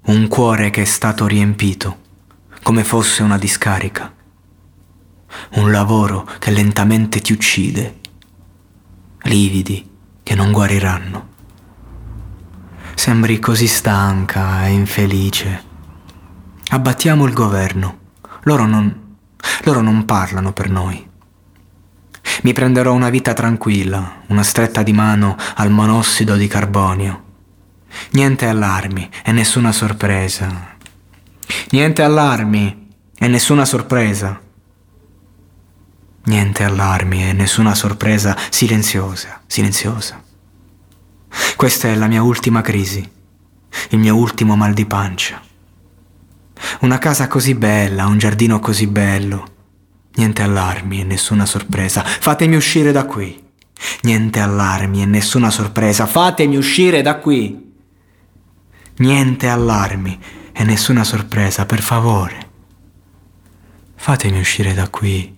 Un cuore che è stato riempito come fosse una discarica, un lavoro che lentamente ti uccide, lividi che non guariranno. Sembri così stanca e infelice. Abbattiamo il governo, loro non parlano per noi. Mi prenderò una vita tranquilla, una stretta di mano al monossido di carbonio. Niente allarmi e nessuna sorpresa. Niente allarmi e nessuna sorpresa. Niente allarmi e nessuna sorpresa silenziosa. Questa è la mia ultima crisi, il mio ultimo mal di pancia. Una casa così bella, un giardino così bello. Niente allarmi e nessuna sorpresa. Fatemi uscire da qui. Niente allarmi e nessuna sorpresa. Fatemi uscire da qui. Niente allarmi e nessuna sorpresa, per favore. Fatemi uscire da qui.